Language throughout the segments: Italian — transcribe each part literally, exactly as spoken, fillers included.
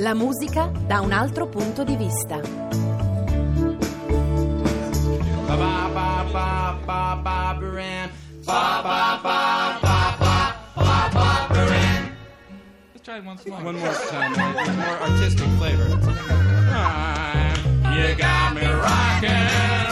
La musica da un altro punto di vista. Let's try it once more. One more time. It's more artistic flavor. You got me rocking.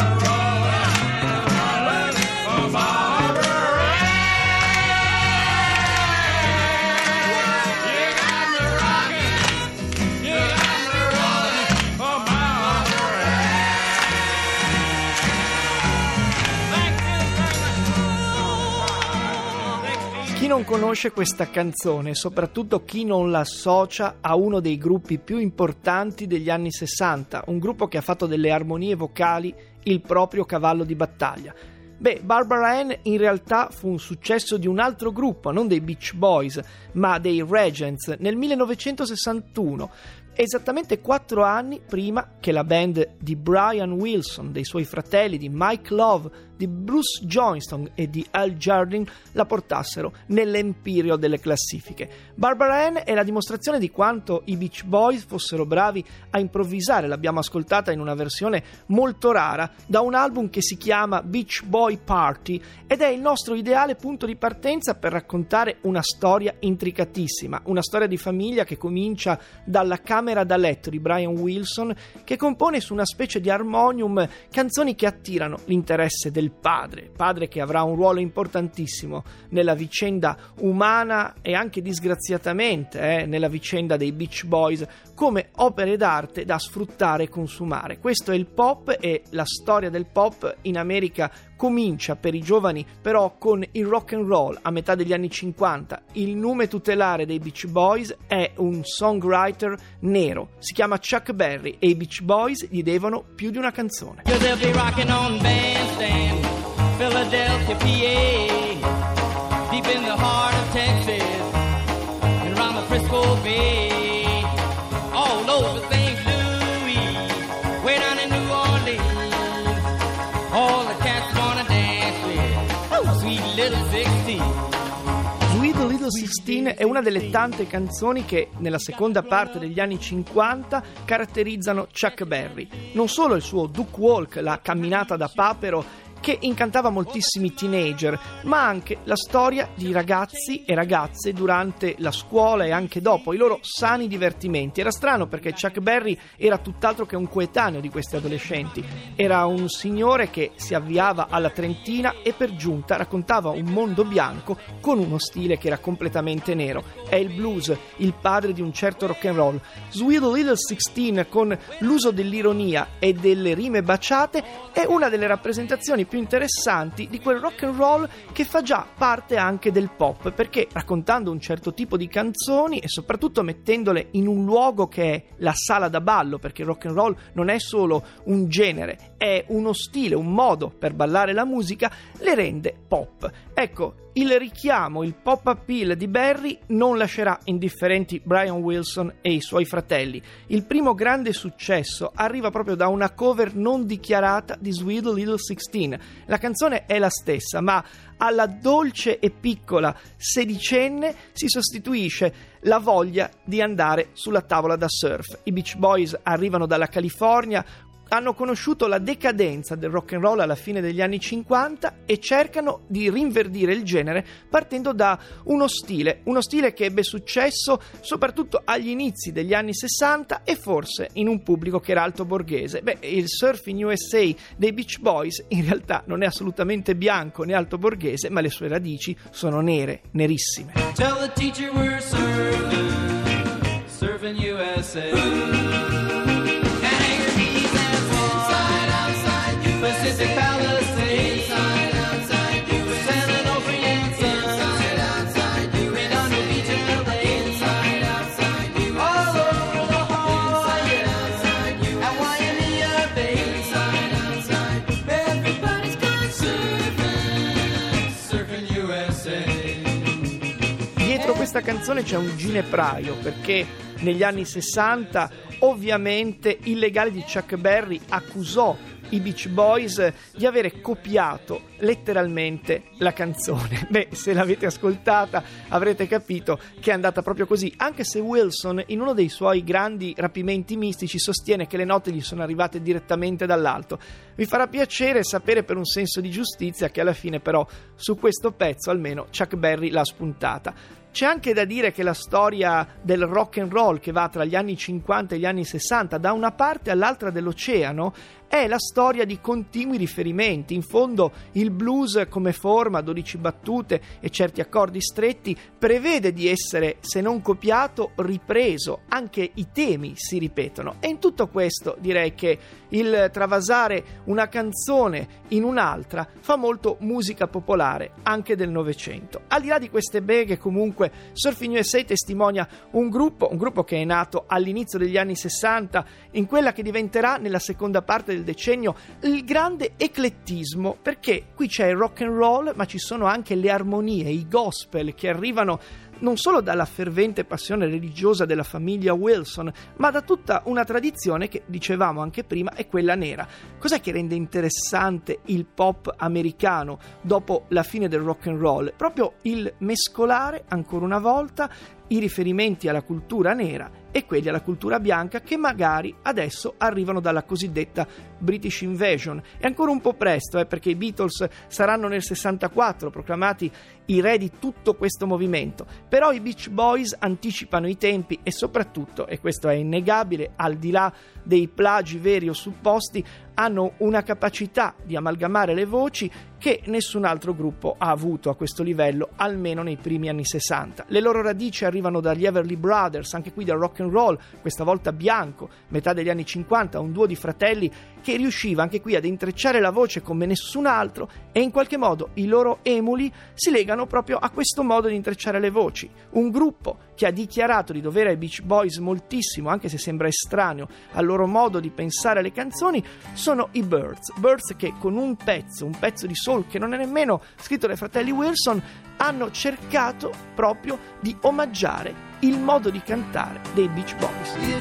Chi non conosce questa canzone, soprattutto chi non la associa a uno dei gruppi più importanti degli anni sessanta, un gruppo che ha fatto delle armonie vocali il proprio cavallo di battaglia. Beh, Barbara Ann in realtà fu un successo di un altro gruppo, non dei Beach Boys, ma dei Regents, nel millenovecentosessantuno, esattamente quattro anni prima che la band di Brian Wilson, dei suoi fratelli, di Mike Love, di Bruce Johnston e di Al Jardine la portassero nell'empirio delle classifiche. Barbara Ann è la dimostrazione di quanto i Beach Boys fossero bravi a improvvisare. L'abbiamo ascoltata in una versione molto rara da un album che si chiama Beach Boy Party ed è il nostro ideale punto di partenza per raccontare una storia intricatissima, una storia di famiglia che comincia dalla camera da letto di Brian Wilson, che compone su una specie di armonium canzoni che attirano l'interesse del padre, padre che avrà un ruolo importantissimo nella vicenda umana e anche disgraziatamente eh, nella vicenda dei Beach Boys, come opere d'arte da sfruttare e consumare. Questo è il pop e la storia del pop in America comincia per i giovani però con il rock and roll a metà degli anni cinquanta. Il nome tutelare dei Beach Boys è un songwriter nero, si chiama Chuck Berry e i Beach Boys gli devono più di una canzone. sixteen è una delle tante canzoni che nella seconda parte degli anni cinquanta caratterizzano Chuck Berry. Non solo il suo Duck Walk, la camminata da papero che incantava moltissimi teenager, ma anche la storia di ragazzi e ragazze durante la scuola e anche dopo, i loro sani divertimenti. Era strano perché Chuck Berry era tutt'altro che un coetaneo di questi adolescenti, era un signore che si avviava alla trentina e per giunta raccontava un mondo bianco con uno stile che era completamente nero. È il blues, il padre di un certo rock and roll. Sweet Little Sixteen, con l'uso dell'ironia e delle rime baciate, è una delle rappresentazioni più interessanti di quel rock and roll che fa già parte anche del pop, perché raccontando un certo tipo di canzoni e soprattutto mettendole in un luogo che è la sala da ballo, perché il rock and roll non è solo un genere, è uno stile, un modo per ballare la musica, le rende pop. Ecco, il richiamo, il pop appeal di Berry non lascerà indifferenti Brian Wilson e i suoi fratelli. Il primo grande successo arriva proprio da una cover non dichiarata di Sweet Little Sixteen. La canzone è la stessa, ma alla dolce e piccola sedicenne si sostituisce la voglia di andare sulla tavola da surf. I Beach Boys arrivano dalla California, hanno conosciuto la decadenza del rock and roll alla fine degli anni cinquanta e cercano di rinverdire il genere partendo da uno stile, uno stile che ebbe successo soprattutto agli inizi degli anni sessanta e forse in un pubblico che era alto borghese. Beh, il surfing U S A dei Beach Boys in realtà non è assolutamente bianco né alto borghese, ma le sue radici sono nere, nerissime. Tell the teacher we're surfing, surfing U S A. Pacific Palisades, inside, outside, you San Onofrian sun, inside, outside, you and on the beach in L A, inside, outside, you all over the hall, inside, outside, you at Waimea Bay, inside, outside, everybody's gone surfing, surfing U S A. Dietro questa canzone c'è un ginepraio, perché negli anni sessanta ovviamente il legale di Chuck Berry accusò i Beach Boys di avere copiato letteralmente la canzone. Beh, se l'avete ascoltata avrete capito che è andata proprio così, anche se Wilson in uno dei suoi grandi rapimenti mistici sostiene che le note gli sono arrivate direttamente dall'alto. Vi farà piacere sapere, per un senso di giustizia, che alla fine però su questo pezzo almeno Chuck Berry l'ha spuntata. C'è anche da dire che la storia del rock and roll, che va tra gli anni cinquanta e gli anni sessanta, da una parte all'altra dell'oceano, è la storia di continui riferimenti. In fondo il blues come forma, dodici battute e certi accordi stretti, prevede di essere, se non copiato, ripreso. Anche i temi si ripetono, e in tutto questo direi che il travasare una canzone in un'altra fa molto musica popolare anche del Novecento. Al di là di queste beghe, comunque, Surfing U S A testimonia un gruppo, un gruppo che è nato all'inizio degli anni sessanta, in quella che diventerà nella seconda parte del decennio il grande eclettismo, perché qui c'è il rock and roll, ma ci sono anche le armonie, i gospel, che arrivano non solo dalla fervente passione religiosa della famiglia Wilson, ma da tutta una tradizione che, dicevamo anche prima, è quella nera. Cos'è che rende interessante il pop americano dopo la fine del rock and roll? Proprio il mescolare, ancora una volta, i riferimenti alla cultura nera e quelli alla cultura bianca, che magari adesso arrivano dalla cosiddetta British Invasion. È ancora un po' presto, eh, perché i Beatles saranno nel sessantaquattro proclamati i re di tutto questo movimento, però i Beach Boys anticipano i tempi e soprattutto, e questo è innegabile, al di là dei plagi veri o supposti, hanno una capacità di amalgamare le voci che nessun altro gruppo ha avuto a questo livello, almeno nei primi anni sessanta. Le loro radici arrivano dagli Everly Brothers, anche qui dal rock and roll, questa volta bianco, metà degli anni cinquanta, un duo di fratelli che riusciva anche qui ad intrecciare la voce come nessun altro, e in qualche modo i loro emuli si legano proprio a questo modo di intrecciare le voci. Un gruppo che ha dichiarato di dovere ai Beach Boys moltissimo, anche se sembra estraneo al loro modo di pensare alle canzoni, sono i Byrds. Byrds che con un pezzo, un pezzo di soul che non è nemmeno scritto dai fratelli Wilson, hanno cercato proprio di omaggiare il modo di cantare dei Beach Boys. You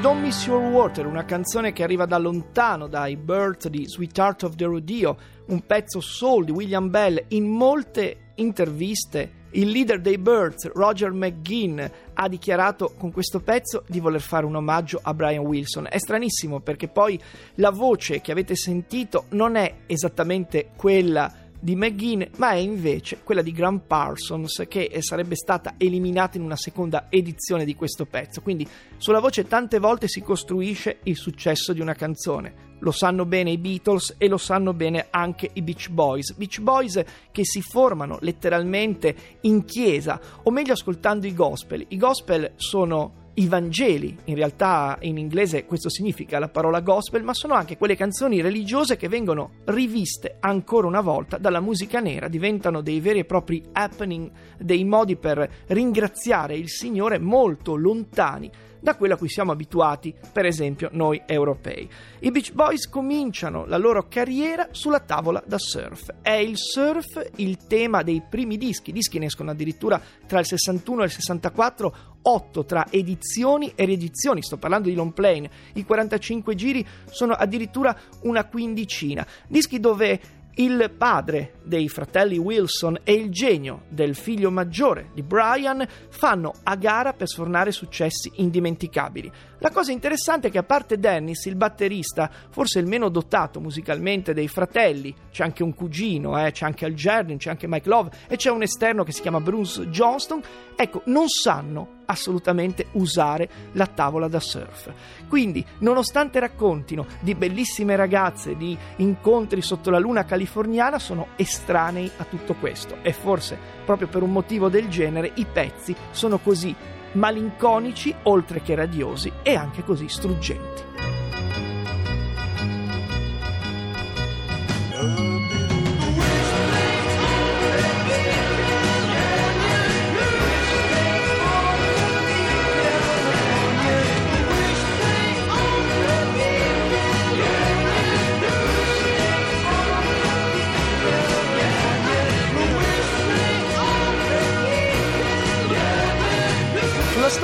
Don't Miss Your Water, una canzone che arriva da lontano, dai Byrds di Sweetheart of the Rodeo, un pezzo soul di William Bell. In molte interviste il leader dei Byrds, Roger McGuinn, ha dichiarato con questo pezzo di voler fare un omaggio a Brian Wilson. È stranissimo, perché poi la voce che avete sentito non è esattamente quella di McGuinn, ma è invece quella di Gram Parsons, che sarebbe stata eliminata in una seconda edizione di questo pezzo. Quindi sulla voce tante volte si costruisce il successo di una canzone. Lo sanno bene i Beatles e lo sanno bene anche i Beach Boys. Beach Boys che si formano letteralmente in chiesa, o meglio ascoltando i gospel. I gospel sono i Vangeli, in realtà in inglese questo significa la parola gospel, ma sono anche quelle canzoni religiose che vengono riviste ancora una volta dalla musica nera, diventano dei veri e propri happening, dei modi per ringraziare il Signore molto lontani da quello a cui siamo abituati, per esempio, noi europei. I Beach Boys cominciano la loro carriera sulla tavola da surf. È il surf il tema dei primi dischi, dischi ne escono addirittura tra il sessantuno e il sessantaquattro, otto tra edizioni e riedizioni, sto parlando di long plane, i quarantacinque giri sono addirittura una quindicina, dischi dove il padre dei fratelli Wilson e il genio del figlio maggiore di Brian fanno a gara per sfornare successi indimenticabili. La cosa interessante è che, a parte Dennis, il batterista, forse il meno dotato musicalmente dei fratelli, c'è anche un cugino, eh, c'è anche Al Jardine, c'è anche Mike Love e c'è un esterno che si chiama Bruce Johnston, ecco, non sanno assolutamente usare la tavola da surf. Quindi, nonostante raccontino di bellissime ragazze, di incontri sotto la luna californiana, sono estranei a tutto questo, e forse proprio per un motivo del genere i pezzi sono così malinconici oltre che radiosi, e anche così struggenti.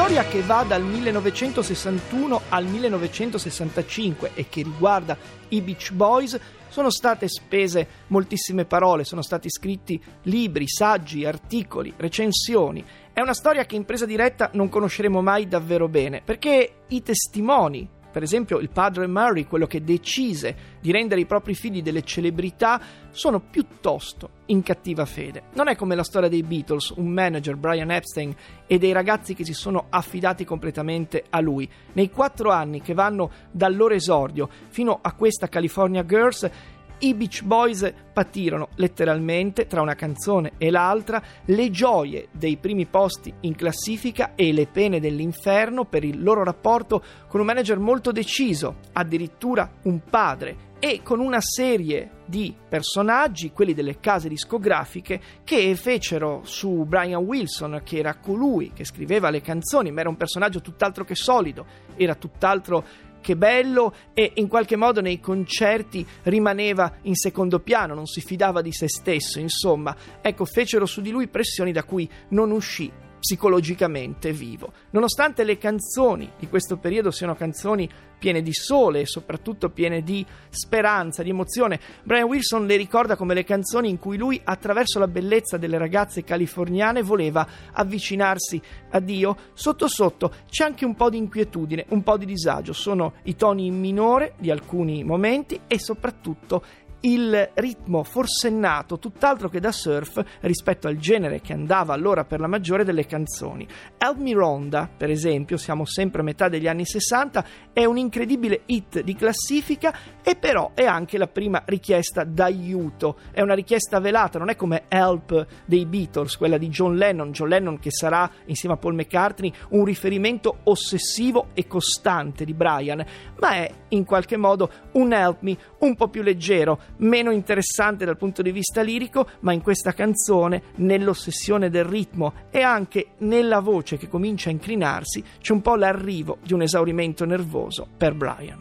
storia che va dal millenovecentosessantuno al millenovecentosessantacinque e che riguarda i Beach Boys, sono state spese moltissime parole, sono stati scritti libri, saggi, articoli, recensioni. È una storia che in presa diretta non conosceremo mai davvero bene, perché i testimoni, per esempio il padre Murray, quello che decise di rendere i propri figli delle celebrità, sono piuttosto in cattiva fede. Non è come la storia dei Beatles, un manager, Brian Epstein, e dei ragazzi che si sono affidati completamente a lui. Nei quattro anni che vanno dal loro esordio fino a questa California Girls, i Beach Boys patirono letteralmente, tra una canzone e l'altra, le gioie dei primi posti in classifica e le pene dell'inferno per il loro rapporto con un manager molto deciso, addirittura un padre, e con una serie di personaggi, quelli delle case discografiche, che fecero su Brian Wilson, che era colui che scriveva le canzoni, ma era un personaggio tutt'altro che solido, era tutt'altro che bello, e in qualche modo nei concerti rimaneva in secondo piano, non si fidava di se stesso, insomma, ecco, fecero su di lui pressioni da cui non uscì psicologicamente vivo. Nonostante le canzoni di questo periodo siano canzoni piene di sole e soprattutto piene di speranza, di emozione, Brian Wilson le ricorda come le canzoni in cui lui, attraverso la bellezza delle ragazze californiane, voleva avvicinarsi a Dio. Sotto sotto c'è anche un po' di inquietudine, un po' di disagio, sono i toni in minore di alcuni momenti e soprattutto il ritmo forsennato, tutt'altro che da surf rispetto al genere che andava allora per la maggiore delle canzoni. Help Me Rhonda, per esempio, siamo sempre a metà degli anni sessanta, è un incredibile hit di classifica, e però è anche la prima richiesta d'aiuto, è una richiesta velata, non è come Help dei Beatles, quella di John Lennon, John Lennon che sarà insieme a Paul McCartney un riferimento ossessivo e costante di Brian, ma è in qualche modo un Help Me un po' più leggero, meno interessante dal punto di vista lirico, ma in questa canzone, nell'ossessione del ritmo e anche nella voce che comincia a incrinarsi, c'è un po' l'arrivo di un esaurimento nervoso per Brian.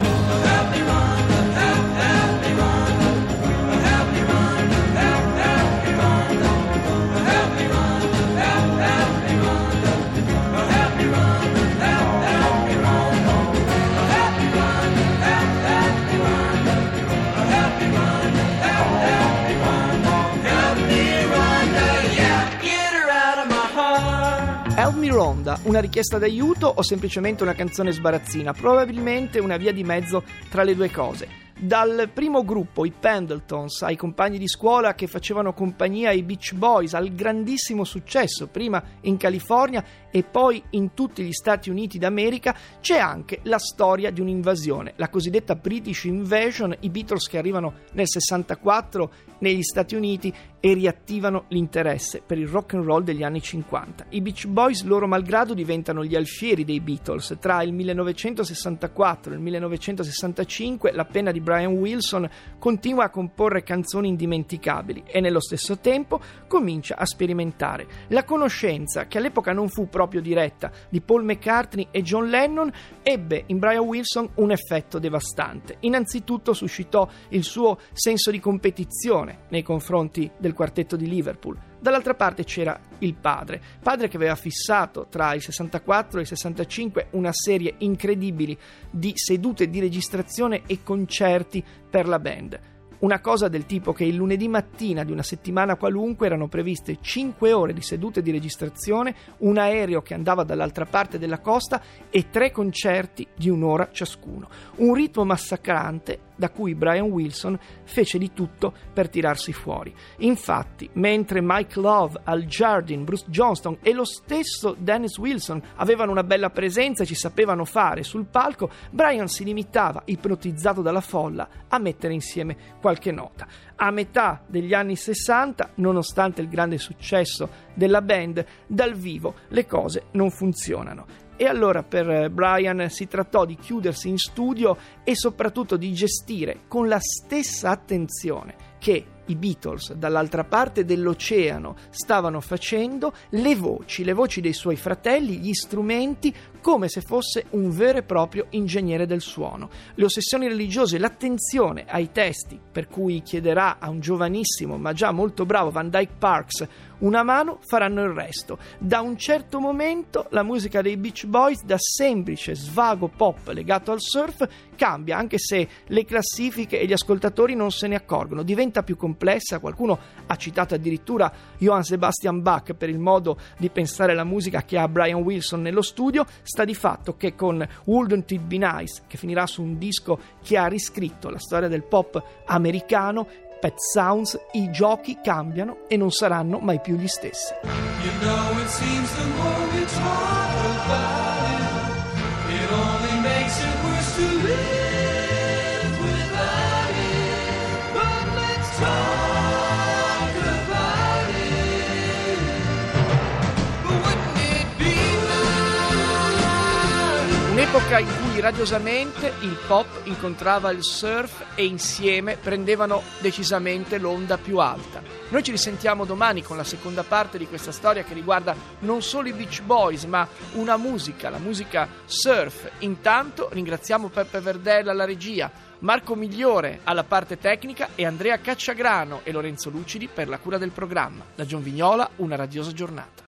Ronda, una richiesta d'aiuto o semplicemente una canzone sbarazzina? Probabilmente una via di mezzo tra le due cose. Dal primo gruppo, i Pendletons, ai compagni di scuola che facevano compagnia ai Beach Boys, al grandissimo successo, prima in California e poi in tutti gli Stati Uniti d'America, c'è anche la storia di un'invasione, la cosiddetta British Invasion, i Beatles che arrivano nel sessantaquattro negli Stati Uniti e riattivano l'interesse per il rock and roll degli anni cinquanta. I Beach Boys, loro malgrado, diventano gli alfieri dei Beatles. Tra il millenovecentosessantaquattro e il millenovecentosessantacinque la penna di Brian Wilson continua a comporre canzoni indimenticabili e nello stesso tempo comincia a sperimentare la conoscenza, che all'epoca non fu proprio diretta, di Paul McCartney e John Lennon. Ebbe in Brian Wilson un effetto devastante. Innanzitutto suscitò il suo senso di competizione nei confronti del quartetto di Liverpool. Dall'altra parte c'era il padre, padre che aveva fissato tra il sessantaquattro e il sessantacinque una serie incredibile di sedute di registrazione e concerti per la band. Una cosa del tipo che il lunedì mattina di una settimana qualunque erano previste cinque ore di sedute di registrazione, un aereo che andava dall'altra parte della costa e tre concerti di un'ora ciascuno. Un ritmo massacrante da cui Brian Wilson fece di tutto per tirarsi fuori. Infatti, mentre Mike Love, Al Jardine, Bruce Johnston e lo stesso Dennis Wilson avevano una bella presenza e ci sapevano fare sul palco, Brian si limitava, ipnotizzato dalla folla, a mettere insieme qualche nota. A metà degli anni sessanta, nonostante il grande successo della band, dal vivo le cose non funzionano. E allora per Brian si trattò di chiudersi in studio e soprattutto di gestire con la stessa attenzione che i Beatles dall'altra parte dell'oceano stavano facendo le voci, le voci dei suoi fratelli, gli strumenti, come se fosse un vero e proprio ingegnere del suono. Le ossessioni religiose, l'attenzione ai testi, per cui chiederà a un giovanissimo ma già molto bravo Van Dyke Parks una mano, faranno il resto. Da un certo momento la musica dei Beach Boys, da semplice svago pop legato al surf, cambia, anche se le classifiche e gli ascoltatori non se ne accorgono, diventa più complessa. Qualcuno ha citato addirittura Johann Sebastian Bach per il modo di pensare la musica che ha Brian Wilson nello studio. Sta di fatto che con Wouldn't It Be Nice, che finirà su un disco che ha riscritto la storia del pop americano, Pet Sounds, i giochi cambiano e non saranno mai più gli stessi. You know, it seems the more we talk about it, it only makes it worse to live without it. But let's talk about it. But wouldn't it be nice? Un'epoca in cui radiosamente il pop incontrava il surf e insieme prendevano decisamente l'onda più alta. Noi ci risentiamo domani con la seconda parte di questa storia che riguarda non solo i Beach Boys ma una musica, la musica surf. Intanto ringraziamo Peppe Verdella alla regia, Marco Migliore alla parte tecnica e Andrea Cacciagrano e Lorenzo Lucidi per la cura del programma. Da John Vignola, una radiosa giornata.